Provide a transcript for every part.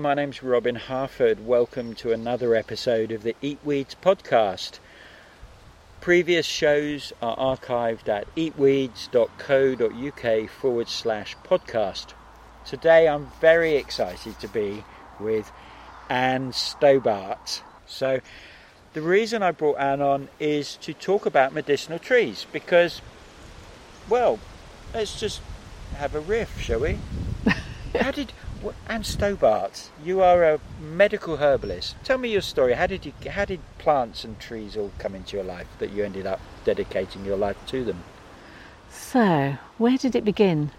My name's Robin Harford. Welcome to another episode of the Eat Weeds podcast. Previous shows are archived at eatweeds.co.uk/podcast. Today I'm very excited to be with Anne Stobart. So the reason I brought Anne on is to talk about medicinal trees because, well, let's just have a riff, shall we? Anne Stobart, you are a medical herbalist. Tell me your story. How did plants and trees all come into your life that you ended up dedicating your life to them? So, where did it begin?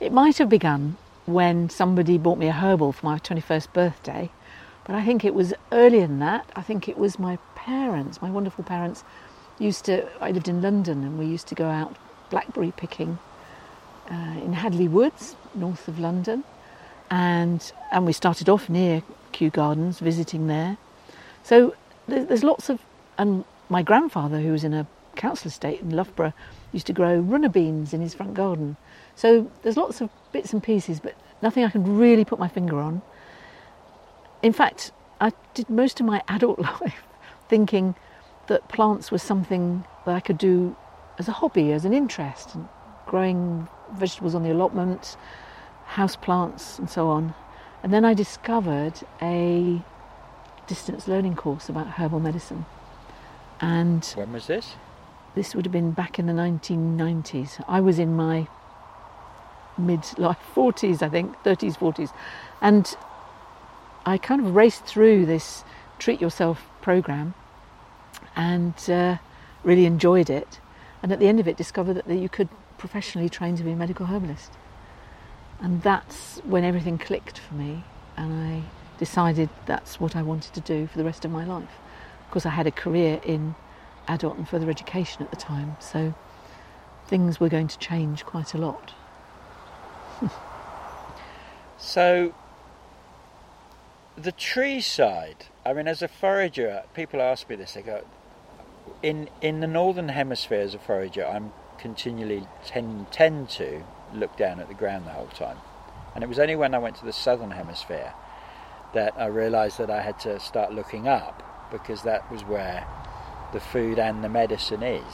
It might have begun when somebody bought me a herbal for my 21st birthday, but I think it was earlier than that. I think it was my parents, my wonderful parents. I lived in London and we used to go out blackberry picking in Hadley Woods, north of London. And we started off near Kew Gardens, visiting there. So there's lots of... And my grandfather, who was in a council estate in Loughborough, used to grow runner beans in his front garden. So there's lots of bits and pieces, but nothing I can really put my finger on. In fact, I did most of my adult life thinking that plants was something that I could do as a hobby, as an interest, and growing vegetables on the allotment, house plants and so on. And then I discovered a distance learning course about herbal medicine. And when was this? This would have been back in the 1990s. I was in my mid-life 40s, I think, 30s, 40s. And I kind of raced through this Treat Yourself program and really enjoyed it. And at the end of it, discovered that you could professionally train to be a medical herbalist. And that's when everything clicked for me and I decided that's what I wanted to do for the rest of my life. Of course, I had a career in adult and further education at the time, so things were going to change quite a lot. So, the tree side, I mean, as a forager, people ask me this, they go, in the Northern Hemisphere as a forager, I'm continually tend to look down at the ground the whole time, and it was only when I went to the Southern Hemisphere that I realised that I had to start looking up, because that was where the food and the medicine is.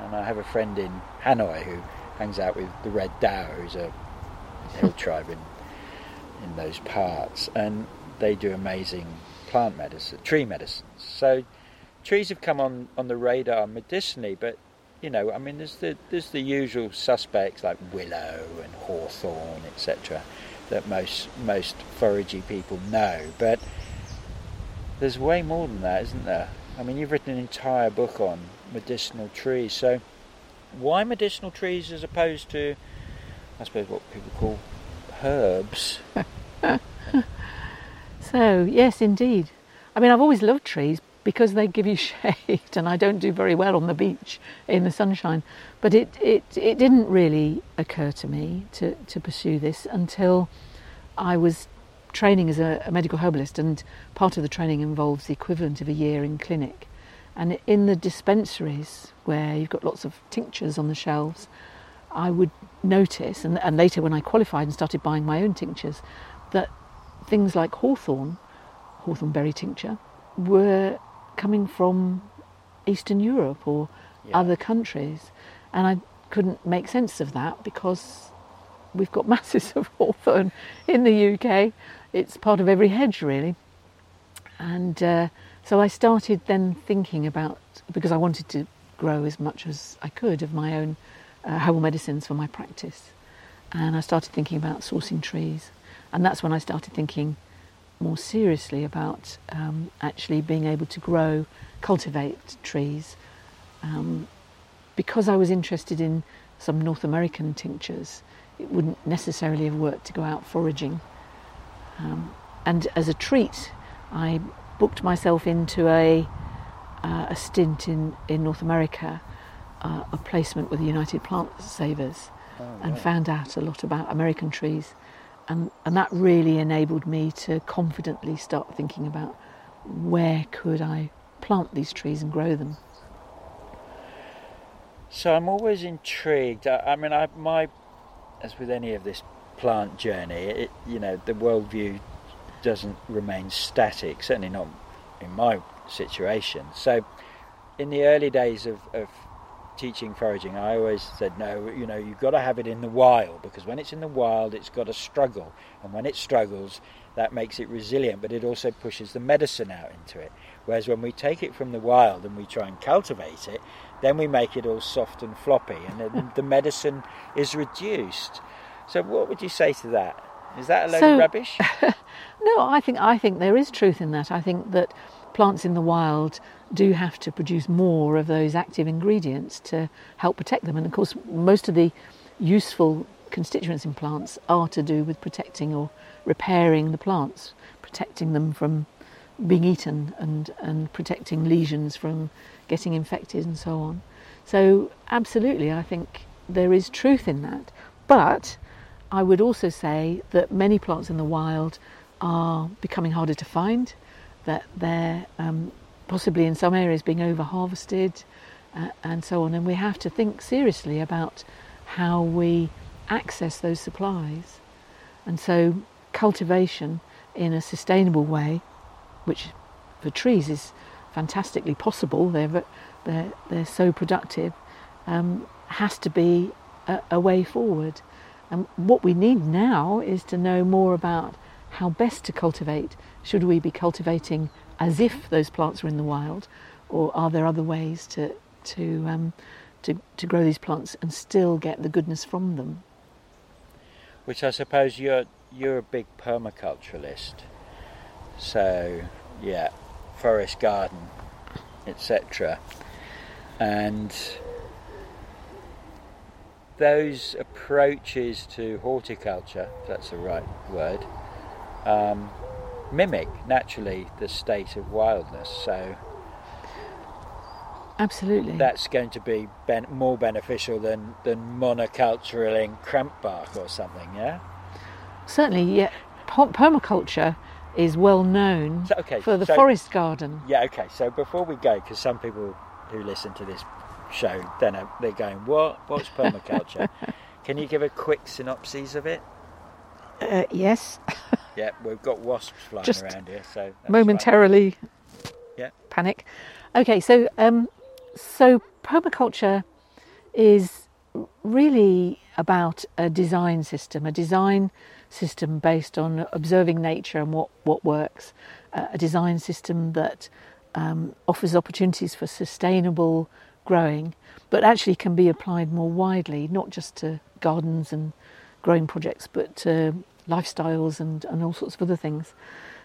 And I have a friend in Hanoi who hangs out with the Red Dao, who's a hill tribe in those parts, and they do amazing plant medicine, tree medicines. So trees have come on the radar medicinally, but you know, I mean, there's the usual suspects like willow and hawthorn, etc., that most foragey people know. But there's way more than that, isn't there? I mean, you've written an entire book on medicinal trees. So why medicinal trees as opposed to, I suppose, what people call herbs? So, yes, indeed. I mean, I've always loved trees, because they give you shade, and I don't do very well on the beach in the sunshine. But it didn't really occur to me to pursue this until I was training as a medical herbalist, and part of the training involves the equivalent of a year in clinic. And in the dispensaries, where you've got lots of tinctures on the shelves, I would notice, and later when I qualified and started buying my own tinctures, that things like hawthorn berry tincture, were coming from Eastern Europe or other countries, and I couldn't make sense of that because we've got masses of hawthorn in the UK. It's part of every hedge, really. And so I started then thinking about, because I wanted to grow as much as I could of my own herbal medicines for my practice, and I started thinking about sourcing trees, and that's when I started thinking more seriously about actually being able to cultivate trees, because I was interested in some North American tinctures. It wouldn't necessarily have worked to go out foraging, and as a treat I booked myself into a stint in North America, a placement with the United Plant Savers, and found out a lot about American trees. And that really enabled me to confidently start thinking about where could I plant these trees and grow them. So I'm always intrigued. I mean, as with any of this plant journey, the worldview doesn't remain static, certainly not in my situation. So in the early days of teaching foraging, I always said, no, you know, you've got to have it in the wild, because when it's in the wild, it's got to struggle, and when it struggles, that makes it resilient, but it also pushes the medicine out into it. Whereas when we take it from the wild and we try and cultivate it, then we make it all soft and floppy, and then the medicine is reduced. So what would you say to that? Is that a load of rubbish? No, I think there is truth in that. I think that plants in the wild do have to produce more of those active ingredients to help protect them. And of course, most of the useful constituents in plants are to do with protecting or repairing the plants, protecting them from being eaten and protecting lesions from getting infected and so on. So absolutely, I think there is truth in that. But I would also say that many plants in the wild are becoming harder to find, that they're possibly in some areas being over-harvested and so on. And we have to think seriously about how we access those supplies. And so cultivation in a sustainable way, which for trees is fantastically possible, they're so productive, has to be a way forward. And what we need now is to know more about how best to cultivate. Should we be cultivating as if those plants were in the wild, or are there other ways to grow these plants and still get the goodness from them? Which I suppose you're a big permaculturalist. So, yeah, forest garden, etc. And those approaches to horticulture, if that's the right word, mimic naturally the state of wildness. So absolutely, that's going to be more beneficial than monoculturing cramp bark or something, yeah? Certainly, yeah. Permaculture is well known for the forest garden. Yeah, okay, so before we go, because some people who listen to this show, then they're going, what's permaculture? Can you give a quick synopsis of it? Yes. Yeah, we've got wasps flying just around here, so momentarily panic. Okay, so permaculture is really about a design system based on observing nature and what works, a design system that offers opportunities for sustainable growing, but actually can be applied more widely, not just to gardens and growing projects, but to lifestyles and all sorts of other things.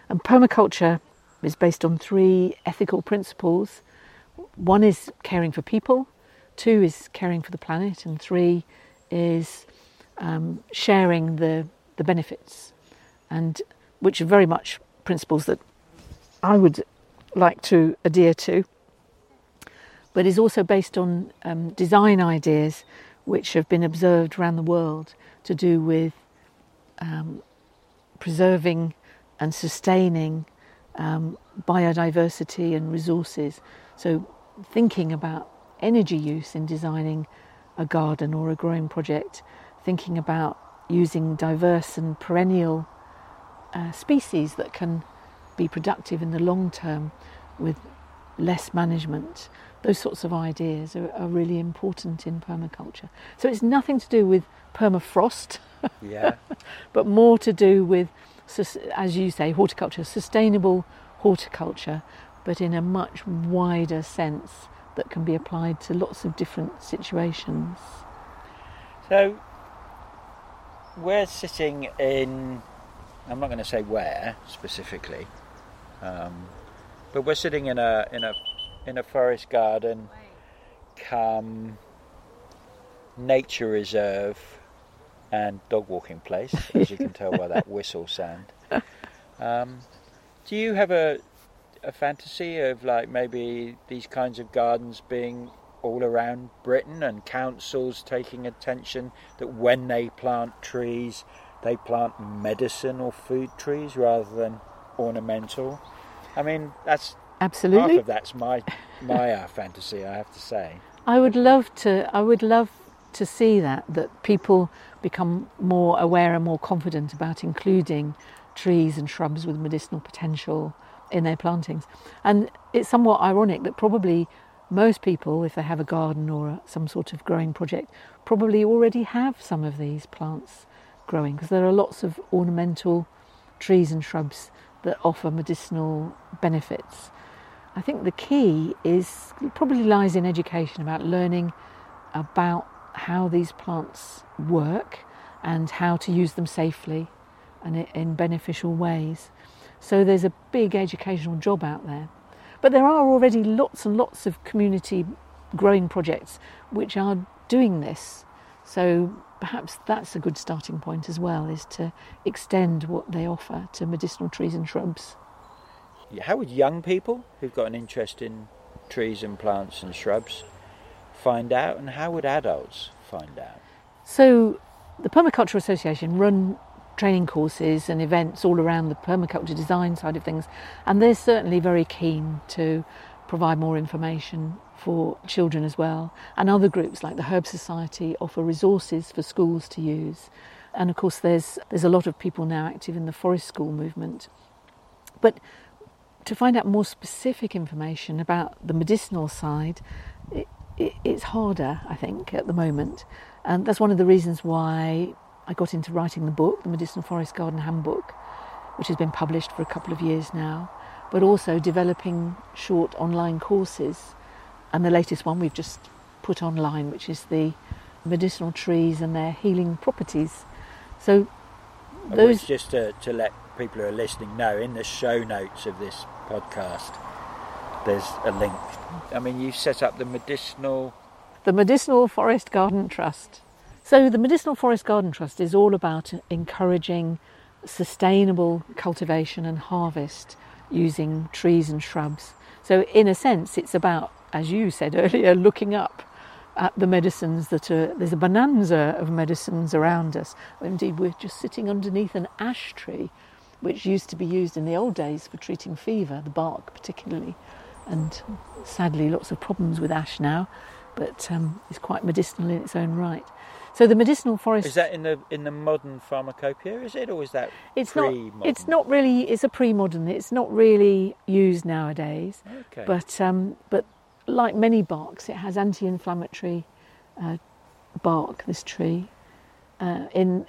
And permaculture is based on 3 ethical principles. 1 is caring for people, 2 is caring for the planet, and 3 is sharing the benefits, and which are very much principles that I would like to adhere to, but is also based on design ideas which have been observed around the world to do with preserving and sustaining biodiversity and resources. So thinking about energy use in designing a garden or a growing project, thinking about using diverse and perennial species that can be productive in the long term with less management. Those sorts of ideas are really important in permaculture. So it's nothing to do with permafrost, yeah, but more to do with, as you say, horticulture, sustainable horticulture, but in a much wider sense that can be applied to lots of different situations. So we're sitting in, I'm not going to say where specifically, but we're sitting in a forest garden, come nature reserve and dog walking place, as you can tell by that whistle sound. Do you have a fantasy of like maybe these kinds of gardens being all around Britain and councils taking attention that when they plant trees, they plant medicine or food trees rather than ornamental? I mean, that's absolutely half of that's my fantasy, I have to say. I would love to see that people become more aware and more confident about including trees and shrubs with medicinal potential in their plantings. And it's somewhat ironic that probably most people, if they have a garden or some sort of growing project, probably already have some of these plants growing, because there are lots of ornamental trees and shrubs that offer medicinal benefits. I think the key is probably lies in education, about learning about how these plants work and how to use them safely and in beneficial ways. So there's a big educational job out there. But there are already lots and lots of community growing projects which are doing this. So perhaps that's a good starting point as well, is to extend what they offer to medicinal trees and shrubs. How would young people who've got an interest in trees and plants and shrubs find out, and how would adults find out? So the Permaculture Association run training courses and events all around the permaculture design side of things, and they're certainly very keen to provide more information for children as well. And other groups like the Herb Society offer resources for schools to use. And of course there's a lot of people now active in the forest school movement. But to find out more specific information about the medicinal side, it's harder, I think, at the moment. And that's one of the reasons why I got into writing the book, the Medicinal Forest Garden Handbook, which has been published for a couple of years now, but also developing short online courses. And the latest one we've just put online, which is the medicinal trees and their healing properties. So those... Just to let people who are listening know, in the show notes of this podcast, there's a link. I mean, you set up the Medicinal Forest Garden Trust. So the Medicinal Forest Garden Trust is all about encouraging sustainable cultivation and harvest using trees and shrubs. So in a sense, it's about, as you said earlier, looking up at the medicines that are... There's a bonanza of medicines around us. Indeed, we're just sitting underneath an ash tree, which used to be used in the old days for treating fever, the bark particularly. And sadly, lots of problems with ash now, but it's quite medicinal in its own right. So the medicinal forest... Is that in the modern pharmacopoeia, is it, or is that pre-modern? It's not really... It's a pre-modern. It's not really used nowadays. Okay. But like many barks, it has anti-inflammatory bark, this tree. In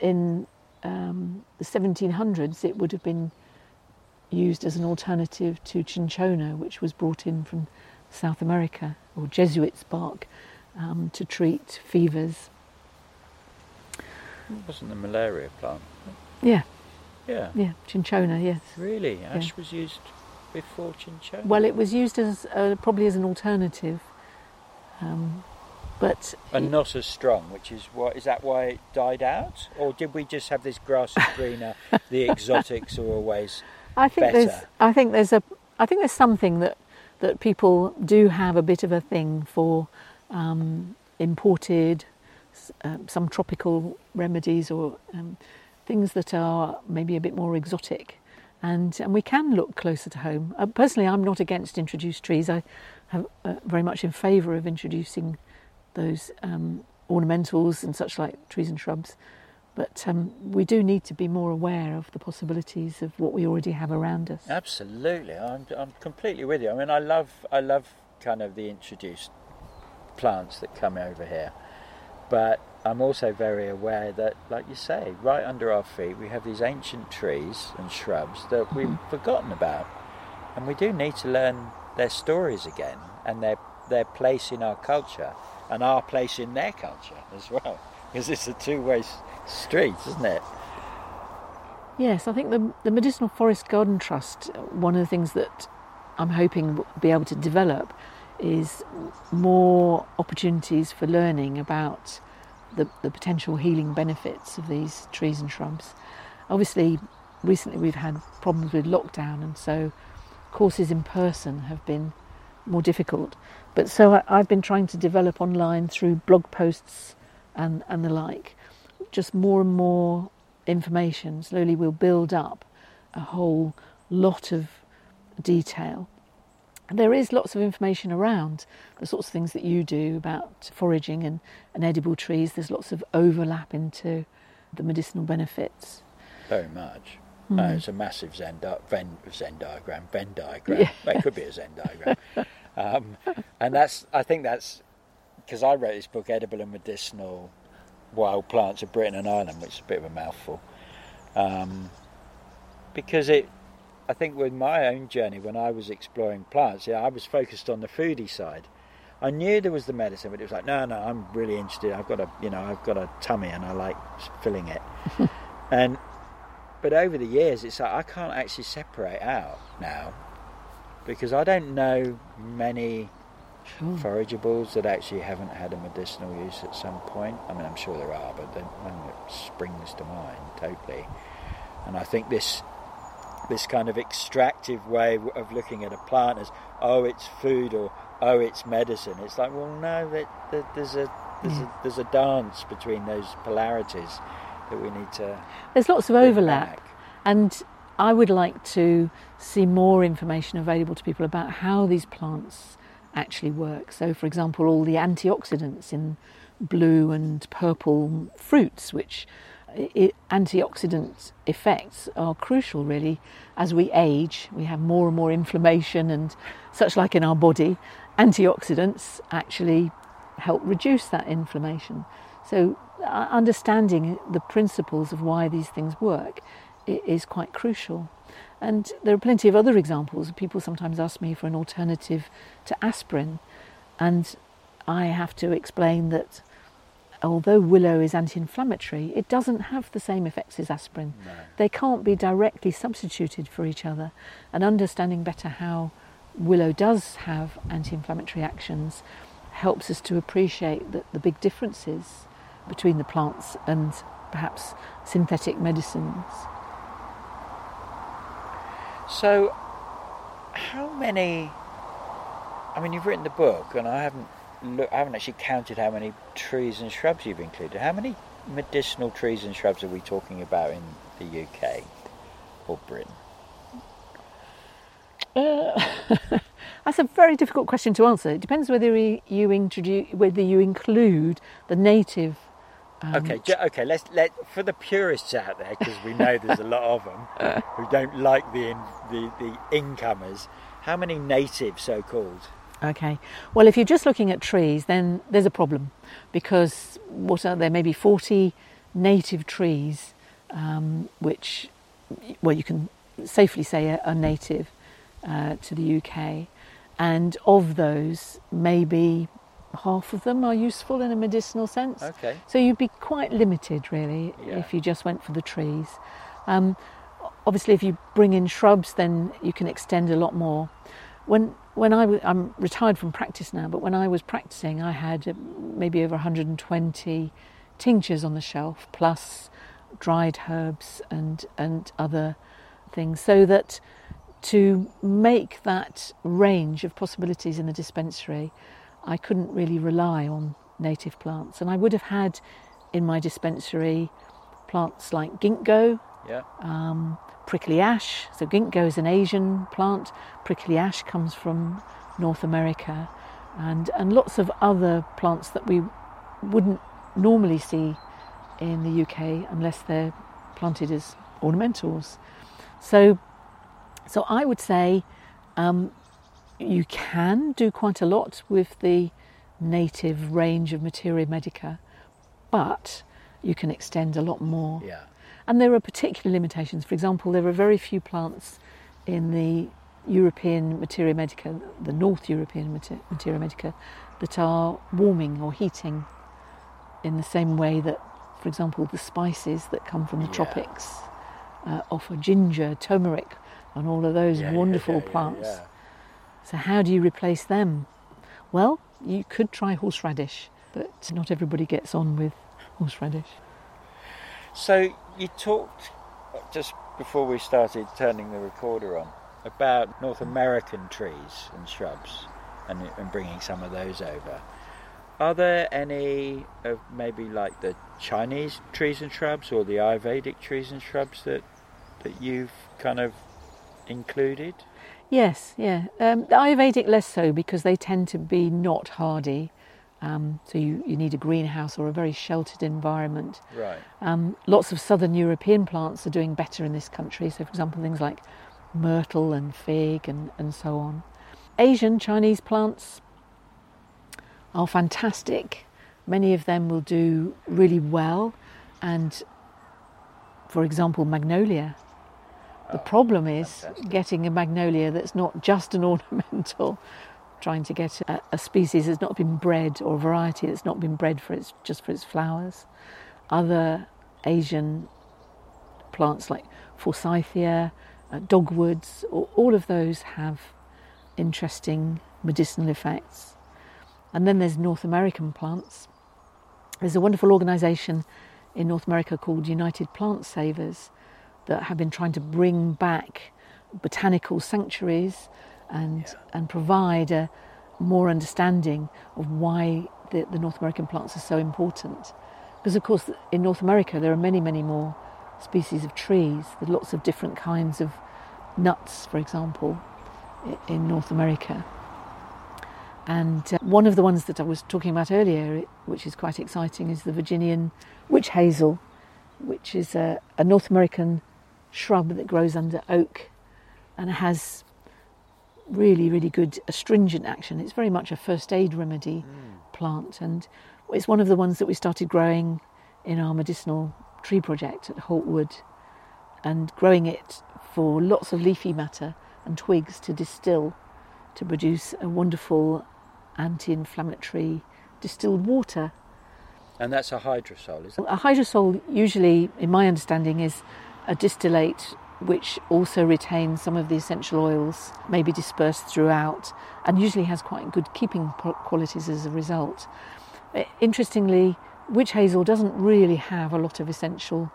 the 1700s, it would have been used as an alternative to cinchona, which was brought in from South America, or Jesuits' bark, to treat fevers. It wasn't the malaria plant? Yeah. Yeah. Yeah, cinchona, yes. Really? Ash was used before cinchona? Well, it was used as probably as an alternative. And not as strong, which is why... Is that why it died out? Or did we just have this grass is greener, the exotics are always better? I think there's something that people do have a bit of a thing for imported... some tropical remedies or things that are maybe a bit more exotic, and we can look closer to home. Personally, I'm not against introduced trees. I am very much in favour of introducing those ornamentals and such like trees and shrubs, but we do need to be more aware of the possibilities of what we already have around us. Absolutely, I'm completely with you. I mean, I love kind of the introduced plants that come over here. But I'm also very aware that, like you say, right under our feet we have these ancient trees and shrubs that we've forgotten about. And we do need to learn their stories again, and their place in our culture, and our place in their culture as well. Because it's a two-way street, isn't it? Yes, I think the Medicinal Forest Garden Trust, one of the things that I'm hoping we'll be able to develop is more opportunities for learning about the potential healing benefits of these trees and shrubs. Obviously, recently we've had problems with lockdown, and so courses in person have been more difficult. But so I've been trying to develop online through blog posts and the like, just more and more information. Slowly we'll build up a whole lot of detail. And there is lots of information around the sorts of things that you do about foraging and edible trees. There's lots of overlap into the medicinal benefits. Very much. It's a massive Venn diagram. Yeah. Well, it could be a Venn diagram. And that's, I think that's, because I wrote this book, Edible and Medicinal Wild Plants of Britain and Ireland, which is a bit of a mouthful. Because it, I think with my own journey, when I was exploring plants, yeah, I was focused on the foodie side. I knew there was the medicine, but it was like, no, I'm really interested. I've got a tummy and I like filling it. But over the years, it's like I can't actually separate out now because I don't know many forageables that actually haven't had a medicinal use at some point. I mean, I'm sure there are, but the one that springs to mind totally. And I think this kind of extractive way of looking at a plant as, oh, it's food or oh, it's medicine. It's like, well, no, there's a dance between those polarities that we need to... There's lots of overlap back. And I would like to see more information available to people about how these plants actually work. So, for example, all the antioxidants in blue and purple fruits, which antioxidant effects are crucial, really. As we age, we have more and more inflammation and such like in our body. Antioxidants actually help reduce that inflammation. So understanding the principles of why these things work is quite crucial. And there are plenty of other examples. People sometimes ask me for an alternative to aspirin, and I have to explain that although willow is anti-inflammatory, it doesn't have the same effects as aspirin. No. They can't be directly substituted for each other. And understanding better how willow does have anti-inflammatory actions helps us to appreciate that the big differences between the plants and perhaps synthetic medicines. So how many, I mean, you've written the book and I haven't actually counted how many trees and shrubs you've included. How many medicinal trees and shrubs are we talking about in the UK or Britain? That's a very difficult question to answer. It depends whether you include the native. Okay. Let's for the purists out there, because we know there's a lot of them who don't like the incomers. How many native, so-called? Okay. Well, if you're just looking at trees, then there's a problem because there may be 40 native trees, which, well, you can safely say are native to the UK, and of those, maybe half of them are useful in a medicinal sense. Okay. So you'd be quite limited, really, if you just went for the trees. Obviously, if you bring in shrubs, then you can extend a lot more. When I'm retired from practice now, but when I was practicing, I had maybe over 120 tinctures on the shelf, plus dried herbs and other things, so that to make that range of possibilities in the dispensary, I couldn't really rely on native plants. And I would have had in my dispensary plants like ginkgo, prickly ash. So ginkgo is an Asian plant. Prickly ash comes from North America, and lots of other plants that we wouldn't normally see in the UK unless they're planted as ornamentals. So I would say you can do quite a lot with the native range of Materia Medica, but you can extend a lot more. Yeah. And there are particular limitations. For example, there are very few plants in the European Materia Medica, the North European Materia Medica, that are warming or heating in the same way that, for example, the spices that come from the tropics offer. Ginger, turmeric, and all of those wonderful plants. Yeah, yeah. So how do you replace them? Well, you could try horseradish, but not everybody gets on with horseradish. So you talked, just before we started turning the recorder on, about North American trees and shrubs and bringing some of those over. Are there any of maybe like the Chinese trees and shrubs or the Ayurvedic trees and shrubs that you've kind of included? Yes, the Ayurvedic less so because they tend to be not hardy. So you need a greenhouse or a very sheltered environment. Right. Lots of southern European plants are doing better in this country. So, for example, things like myrtle and fig and so on. Asian Chinese plants are fantastic. Many of them will do really well. And, for example, magnolia. The problem is getting a magnolia that's not just an ornamental, trying to get a species that's not been bred, or a variety that's not been bred for its flowers. Other Asian plants like forsythia, dogwoods, all of those have interesting medicinal effects. And then there's North American plants. There's a wonderful organisation in North America called United Plant Savers that have been trying to bring back botanical sanctuaries and provide a more understanding of why the North American plants are so important. Because, of course, in North America there are many, many more species of trees. There are lots of different kinds of nuts, for example, in North America. And one of the ones that I was talking about earlier, which is quite exciting, is the Virginian witch hazel, which is a North American shrub that grows under oak and has really, really good astringent action. It's very much a first aid remedy plant, and it's one of the ones that we started growing in our medicinal tree project at Holtwood, and growing it for lots of leafy matter and twigs to distill to produce a wonderful anti-inflammatory distilled water. And that's a hydrosol, is it? A hydrosol usually, in my understanding, is a distillate which also retains some of the essential oils, maybe dispersed throughout, and usually has quite good keeping qualities as a result. Interestingly, witch hazel doesn't really have a lot of essential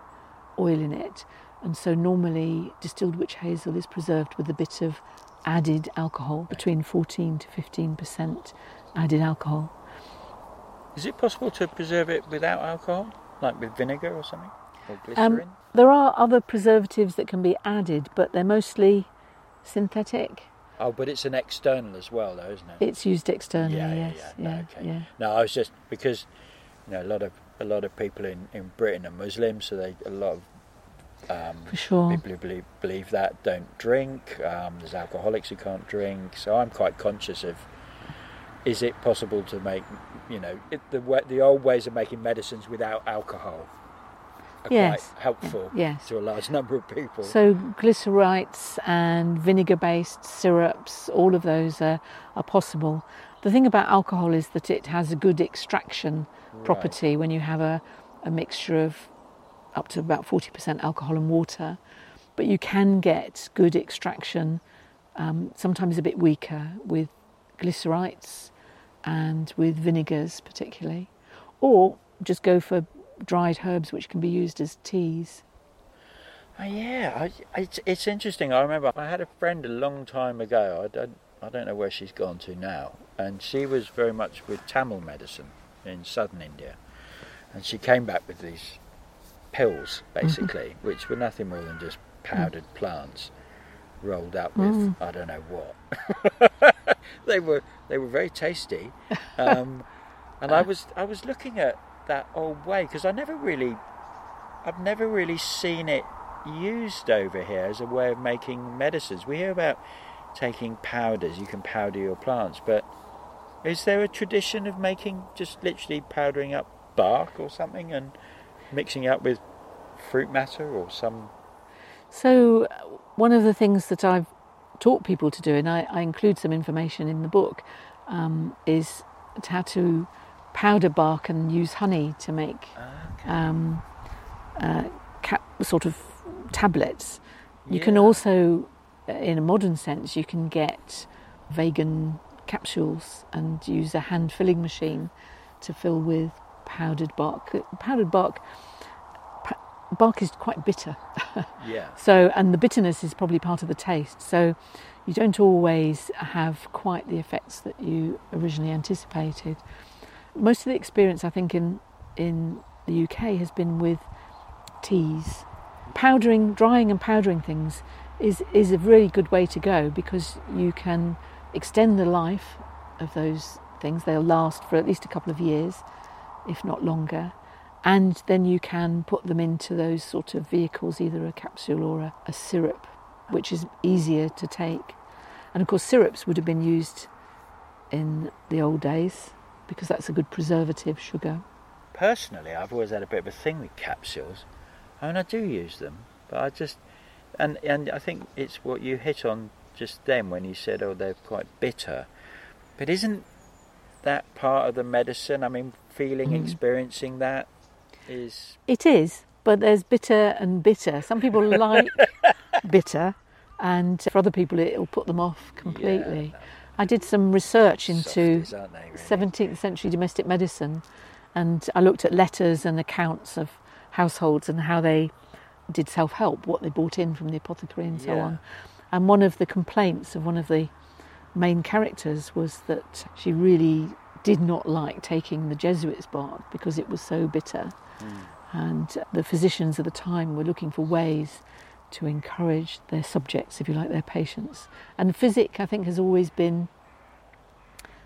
oil in it, and so normally distilled witch hazel is preserved with a bit of added alcohol, between 14 to 15% added alcohol. Is it possible to preserve it without alcohol, like with vinegar or something, or glycerin? There are other preservatives that can be added, but they're mostly synthetic. Oh, but it's an external as well, though, isn't it? It's used externally, yes. No, I was just, because a lot of people in Britain are Muslims, so people who believe that don't drink. There's alcoholics who can't drink, so I'm quite conscious of. Is it possible to make the old ways of making medicines without alcohol? Quite helpful to a large number of people. So glycerites and vinegar-based syrups, all of those are possible. The thing about alcohol is that it has a good extraction property when you have a mixture of up to about 40% alcohol and water. But you can get good extraction, sometimes a bit weaker, with glycerites and with vinegars particularly. Or just go for dried herbs, which can be used as teas. It's interesting. I remember I had a friend a long time ago. I don't know where she's gone to now, and she was very much with Tamil medicine in southern India, and she came back with these pills, basically, which were nothing more than just powdered plants rolled up with I don't know what. They were very tasty, and I was looking at that old way, because I've never really seen it used over here as a way of making medicines. We hear about taking powders, you can powder your plants, but is there a tradition of making, just literally powdering up bark or something and mixing it up with fruit matter or some? So one of the things that I've taught people to do, and I include some information in the book, is how to powder bark and use honey to make sort of tablets. You can also, in a modern sense, you can get vegan capsules and use a hand filling machine to fill with powdered bark. Bark is quite bitter. So, and the bitterness is probably part of the taste. So you don't always have quite the effects that you originally anticipated. Most of the experience, I think, in the UK has been with teas. Drying and powdering things is a really good way to go, because you can extend the life of those things. They'll last for at least a couple of years, if not longer. And then you can put them into those sort of vehicles, either a capsule or a syrup, which is easier to take. And of course, syrups would have been used in the old days because that's a good preservative, sugar. Personally, I've always had a bit of a thing with capsules. I mean, I do use them, but I just... And I think it's what you hit on just then when you said, oh, they're quite bitter. But isn't that part of the medicine? I mean, feeling, experiencing that is... It is, but there's bitter and bitter. Some people like bitter, and for other people it'll put them off completely. Yeah, I did some research into softies, aren't they, really? 17th century domestic medicine, and I looked at letters and accounts of households and how they did self-help, what they bought in from the apothecary and so on. And one of the complaints of one of the main characters was that she really did not like taking the Jesuits' bark because it was so bitter. And the physicians at the time were looking for ways to encourage their subjects, if you like, their patients. And physic, I think, has always been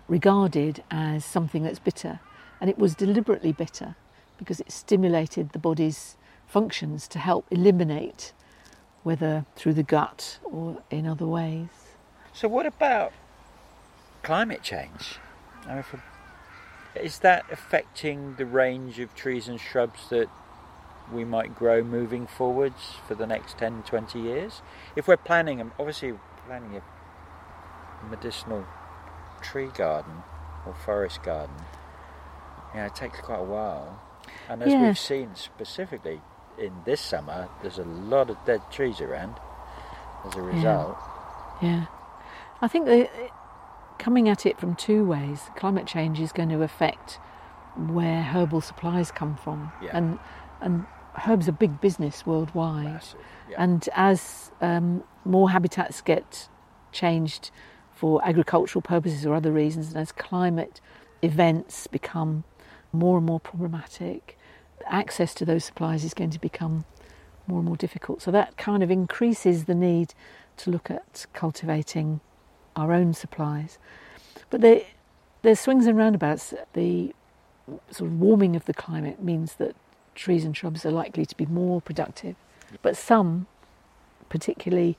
regarded as something that's bitter. And it was deliberately bitter because it stimulated the body's functions to help eliminate, whether through the gut or in other ways. So what about climate change? I mean, is that affecting the range of trees and shrubs that we might grow moving forwards for the next 10, 20 years? If we're planning, obviously planning a medicinal tree garden or forest garden, you know, it takes quite a while. And as we've seen specifically in this summer, there's a lot of dead trees around as a result. Yeah. I think coming at it from two ways, climate change is going to affect where herbal supplies come from. Yeah. And herbs are big business worldwide. Massive, yeah. And as more habitats get changed for agricultural purposes or other reasons, and as climate events become more and more problematic, access to those supplies is going to become more and more difficult. So that kind of increases the need to look at cultivating our own supplies. But there's swings and roundabouts. The sort of warming of the climate means that trees and shrubs are likely to be more productive. But some, particularly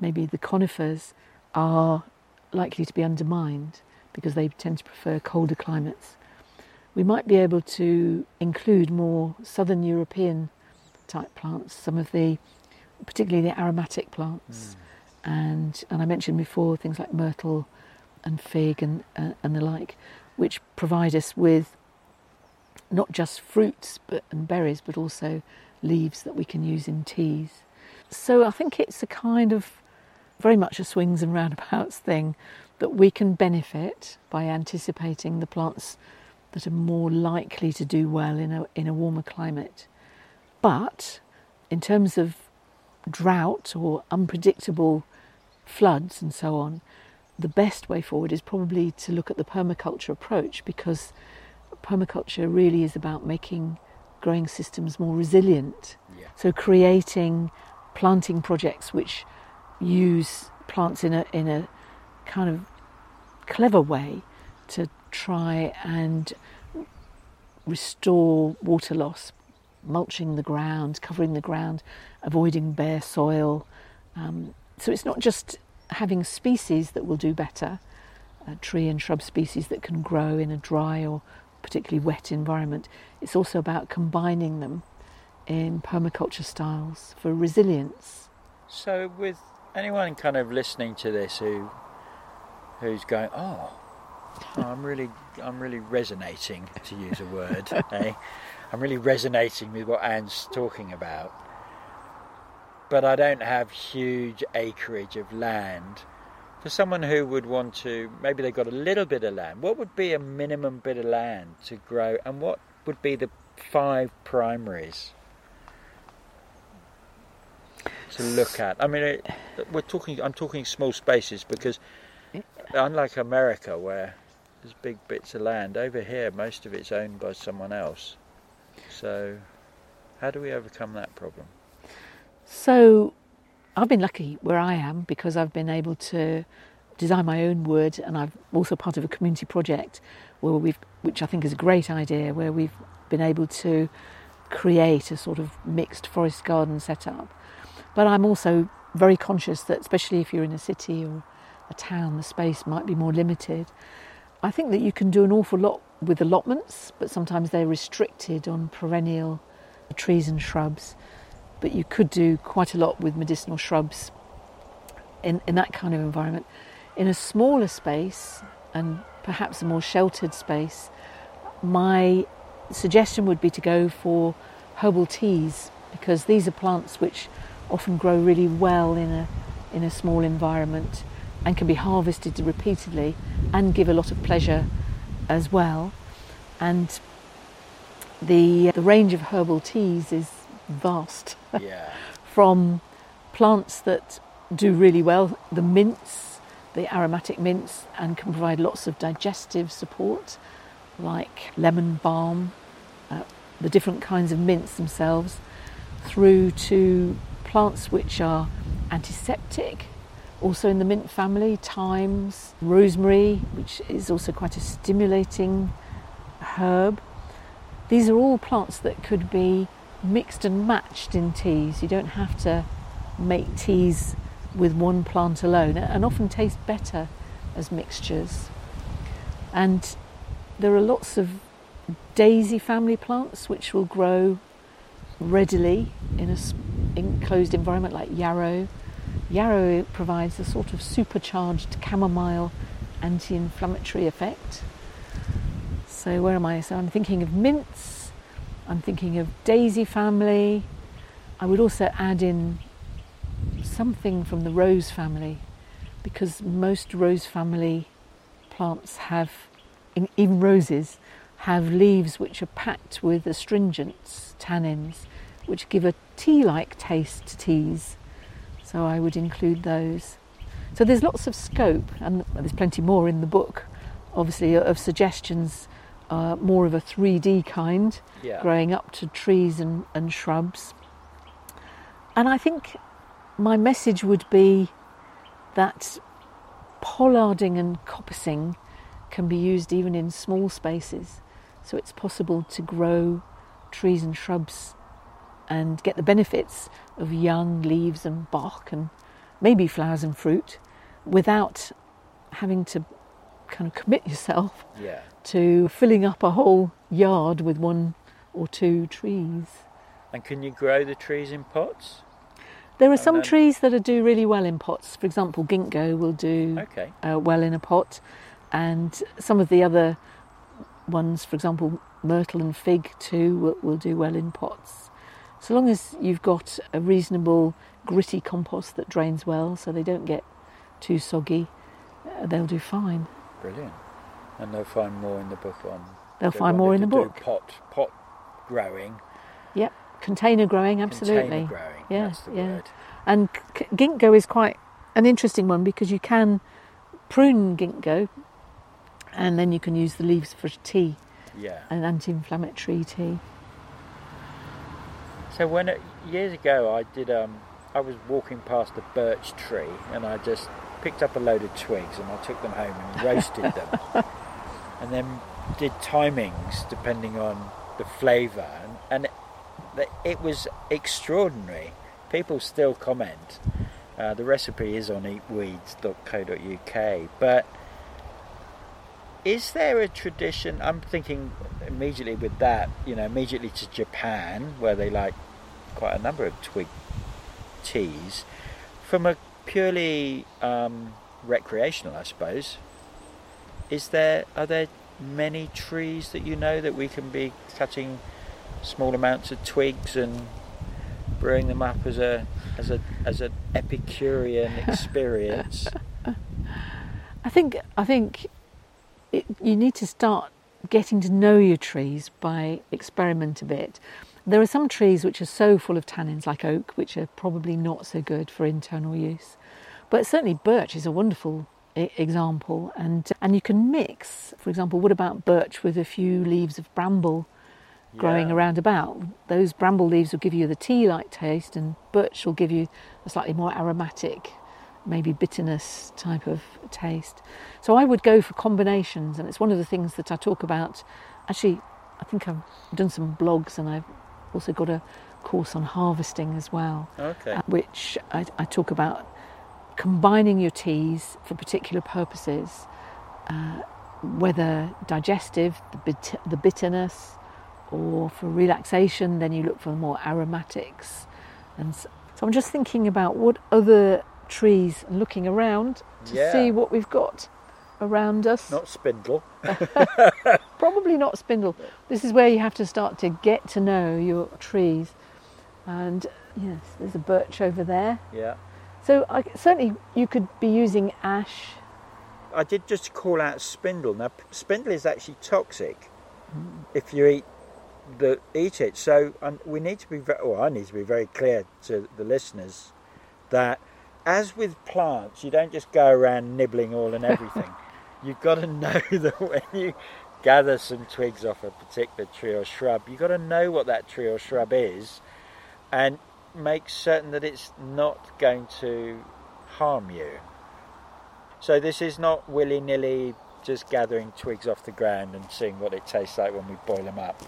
maybe the conifers, are likely to be undermined because they tend to prefer colder climates. We might be able to include more southern European type plants, some of the, particularly the aromatic plants. And I mentioned before things like myrtle and fig and the like, which provide us with not just fruits and berries, but also leaves that we can use in teas. So I think it's a kind of very much a swings and roundabouts thing, that we can benefit by anticipating the plants that are more likely to do well in a warmer climate. But in terms of drought or unpredictable floods and so on, the best way forward is probably to look at the permaculture approach, because permaculture really is about making growing systems more resilient. Yeah. So creating planting projects which use plants in a kind of clever way to try and restore water loss, mulching the ground, covering the ground, avoiding bare soil. So it's not just having species that will do better, tree and shrub species that can grow in a dry or particularly wet environment. It's also about combining them in permaculture styles for resilience. So with anyone kind of listening to this who's going, I'm really resonating, to use a word, eh? I'm really resonating with what Anne's talking about, but I don't have huge acreage of land. For someone who would want to, maybe they've got a little bit of land, what would be a minimum bit of land to grow, and what would be the five primaries to look at? I mean, I'm talking small spaces, because unlike America, where there's big bits of land, over here most of it's owned by someone else. So how do we overcome that problem? So I've been lucky where I am, because I've been able to design my own wood, and I'm also part of a community project where which I think is a great idea, where we've been able to create a sort of mixed forest garden setup. But I'm also very conscious that, especially if you're in a city or a town, the space might be more limited. I think that you can do an awful lot with allotments, but sometimes they're restricted on perennial trees and shrubs. But you could do quite a lot with medicinal shrubs in that kind of environment. In a smaller space and perhaps a more sheltered space, my suggestion would be to go for herbal teas, because these are plants which often grow really well in a small environment and can be harvested repeatedly and give a lot of pleasure as well. And the range of herbal teas is vast. Yeah. From plants that do really well, the mints, the aromatic mints, and can provide lots of digestive support, like lemon balm, the different kinds of mints themselves, through to plants which are antiseptic, also in the mint family, thymes, rosemary, which is also quite a stimulating herb. These are all plants that could be mixed and matched in teas. You don't have to make teas with one plant alone, and often taste better as mixtures. And there are lots of daisy family plants which will grow readily in an enclosed environment, like yarrow. Yarrow provides a sort of supercharged chamomile anti-inflammatory effect. So where am I? So I'm thinking of mints, I'm thinking of daisy family. I would also add in something from the rose family, because most rose family plants have, even roses, have leaves which are packed with astringents, tannins, which give a tea-like taste to teas. So I would include those. So there's lots of scope, and there's plenty more in the book, obviously, of suggestions, more of a 3D kind, yeah, growing up to trees and shrubs. And I think my message would be that pollarding and coppicing can be used even in small spaces. So it's possible to grow trees and shrubs and get the benefits of young leaves and bark and maybe flowers and fruit without having to kind of commit yourself, yeah, to filling up a whole yard with one or two trees. And can you grow the trees in pots? There are some trees that do really well in pots. For example, ginkgo will do well in a pot. And some of the other ones, for example, myrtle and fig too, will do well in pots. So long as you've got a reasonable gritty compost that drains well so they don't get too soggy, they'll do fine. Brilliant. And they'll find more in the book on... They'll find more in the book. Pot growing. Yep. Container growing, absolutely. Container growing, yeah, that's the word. And ginkgo is quite an interesting one, because you can prune ginkgo and then you can use the leaves for tea, yeah, an anti-inflammatory tea. So years ago I was walking past a birch tree and I just picked up a load of twigs and I took them home and roasted them and then did timings depending on the flavour, and it was extraordinary. People still comment. The recipe is on eatweeds.co.uk, but is there a tradition? I'm thinking immediately with that, immediately to Japan, where they like quite a number of twig teas, from a purely recreational, I suppose. Are there many trees that that we can be cutting small amounts of twigs and brewing them up as an Epicurean experience? I think you need to start getting to know your trees by experiment a bit. There are some trees which are so full of tannins, like oak, which are probably not so good for internal use. But certainly birch is a wonderful example. And you can mix, for example, what about birch with a few leaves of bramble growing, yeah, around about? Those bramble leaves will give you the tea-like taste, and birch will give you a slightly more aromatic maybe bitterness type of taste. So I would go for combinations, and it's one of the things that I talk about. Actually, I think I've done some blogs, and I've also got a course on harvesting as well, which I talk about combining your teas for particular purposes, whether digestive, the bitterness, or for relaxation, then you look for more aromatics. And so I'm just thinking about what other trees, looking around to see what we've got around us. Not spindle. Probably not spindle. This is where you have to start to get to know your trees. And yes, there's a birch over there. Yeah. So certainly you could be using ash. I did just call out spindle. Now, spindle is actually toxic if you eat it. So we need to be I need to be very clear to the listeners that, as with plants, you don't just go around nibbling all and everything. You've got to know that when you gather some twigs off a particular tree or shrub, you've got to know what that tree or shrub is and make certain that it's not going to harm you. So this is not willy-nilly just gathering twigs off the ground and seeing what it tastes like when we boil them up.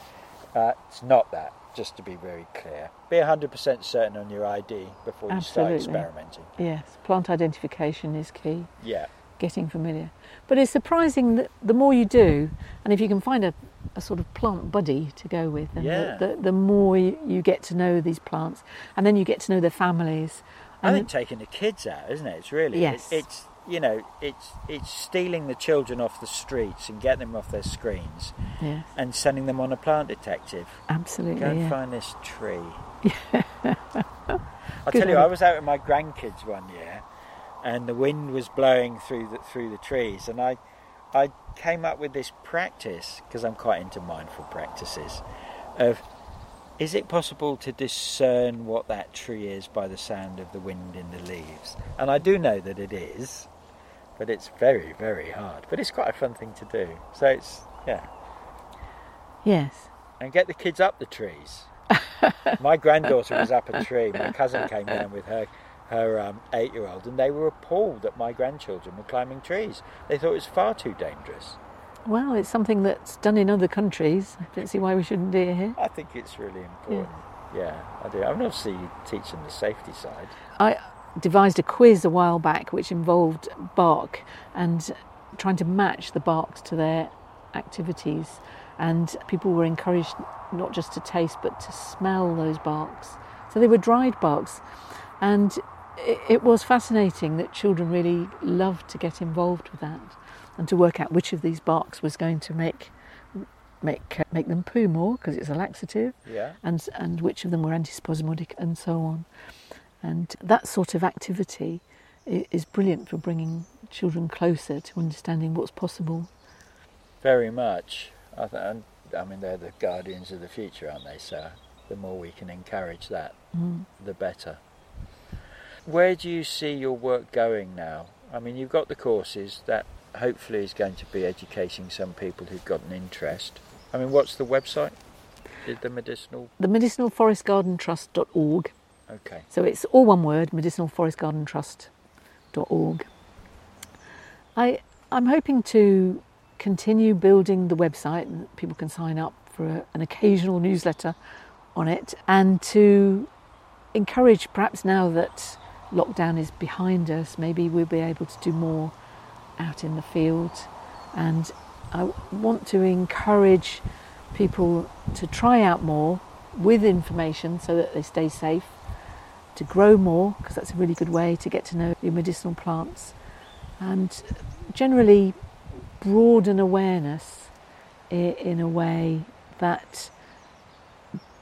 It's not that, just to be very clear. Be 100% certain on your ID before you start experimenting. Yes, plant identification is key. Yeah. Getting familiar. But it's surprising that the more you do, and if you can find a sort of plant buddy to go with, then the more you get to know these plants, and then you get to know their families. And I think taking the kids out, isn't it? It's really... Yes. It's you know, it's stealing the children off the streets and getting them off their screens and sending them on a plant detective. Absolutely. Go and find this tree. I'll tell you, I was out with my grandkids one year, and the wind was blowing through the trees, and I came up with this practice, because I'm quite into mindful practices, of is it possible to discern what that tree is by the sound of the wind in the leaves? And I do know that it is, but it's very, very hard. But it's quite a fun thing to do. So it's, Yes. And get the kids up the trees. My granddaughter was up a tree. My cousin came down with her 8-year-old, and they were appalled that my grandchildren were climbing trees. They thought it was far too dangerous. Well, it's something that's done in other countries. I don't see why we shouldn't do it here. I think it's really important. Yeah, I do. I mean, obviously, you teach them the safety side. I devised a quiz a while back which involved bark and trying to match the barks to their activities. And people were encouraged not just to taste but to smell those barks. So they were dried barks. And it was fascinating that children really loved to get involved with that and to work out which of these barks was going to make them poo more, because it's a laxative, and which of them were antispasmodic and so on. And that sort of activity is brilliant for bringing children closer to understanding what's possible. Very much. I mean, they're the guardians of the future, aren't they? So the more we can encourage that, the better. Where do you see your work going now? I mean, you've got the courses that hopefully is going to be educating some people who've got an interest. I mean, what's the website? The Medicinal Forest Garden Trust.org. Okay. So it's all one word, Medicinal Forest Garden Trust.org. I'm hoping to continue building the website, and people can sign up for an occasional newsletter on it, and to encourage, perhaps now that lockdown is behind us, maybe we'll be able to do more out in the field. And I want to encourage people to try out more with information so that they stay safe, to grow more, because that's a really good way to get to know your medicinal plants, and generally broaden awareness in a way that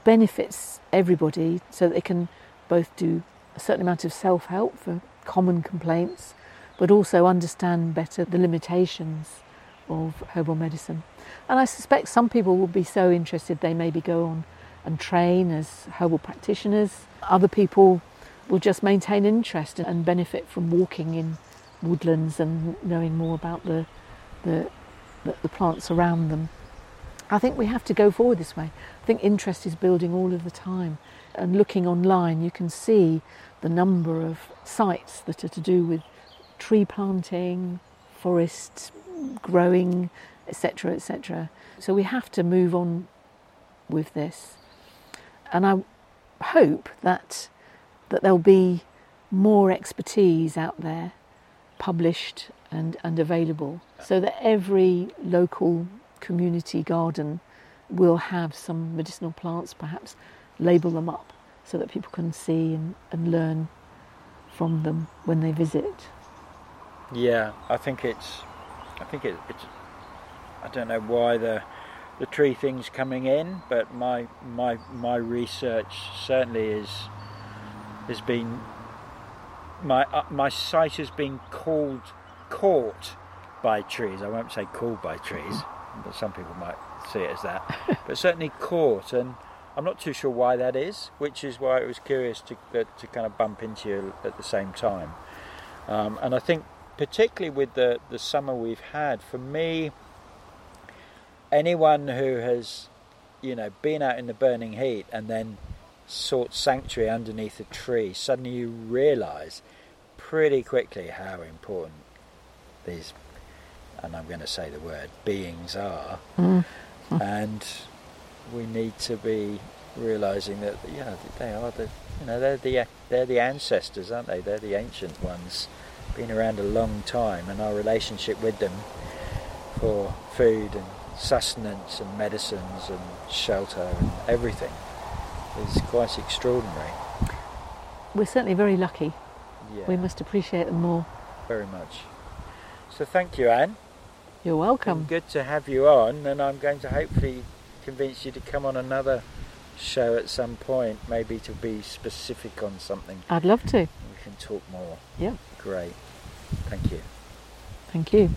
benefits everybody, so that they can both do a certain amount of self-help for common complaints, but also understand better the limitations of herbal medicine. And I suspect some people will be so interested they maybe go on and train as herbal practitioners. Other people will just maintain interest and benefit from walking in woodlands and knowing more about the plants around them. I think we have to go forward this way. I think interest is building all of the time. And looking online, you can see the number of sites that are to do with tree planting, forests, growing, etc., etc. So we have to move on with this. And I hope that there'll be more expertise out there, published and available, so that every local community garden will have some medicinal plants, perhaps label them up so that people can see and learn from them when they visit. Yeah, I think it's I don't know why the tree thing's coming in, but my research certainly has been, my site has been caught by trees. I won't say called by trees, but some people might see it as that. But certainly caught, and I'm not too sure why that is, which is why it was curious to kind of bump into you at the same time. And I think particularly with the summer we've had, for me, anyone who has, been out in the burning heat and then sought sanctuary underneath a tree, suddenly you realise pretty quickly how important these, and I'm going to say the word, beings are. Mm-hmm. And we need to be realising that they are they're the ancestors, aren't they? They're the ancient ones, been around a long time, and our relationship with them for food and sustenance and medicines and shelter and everything is quite extraordinary. We're certainly very lucky. Yeah. We must appreciate them more. Very much. So thank you, Anne. You're welcome. Good to have you on, and I'm going to hopefully convince you to come on another show at some point, maybe to be specific on something. I'd love to. We can talk more. Yeah. Great. Thank you. Thank you.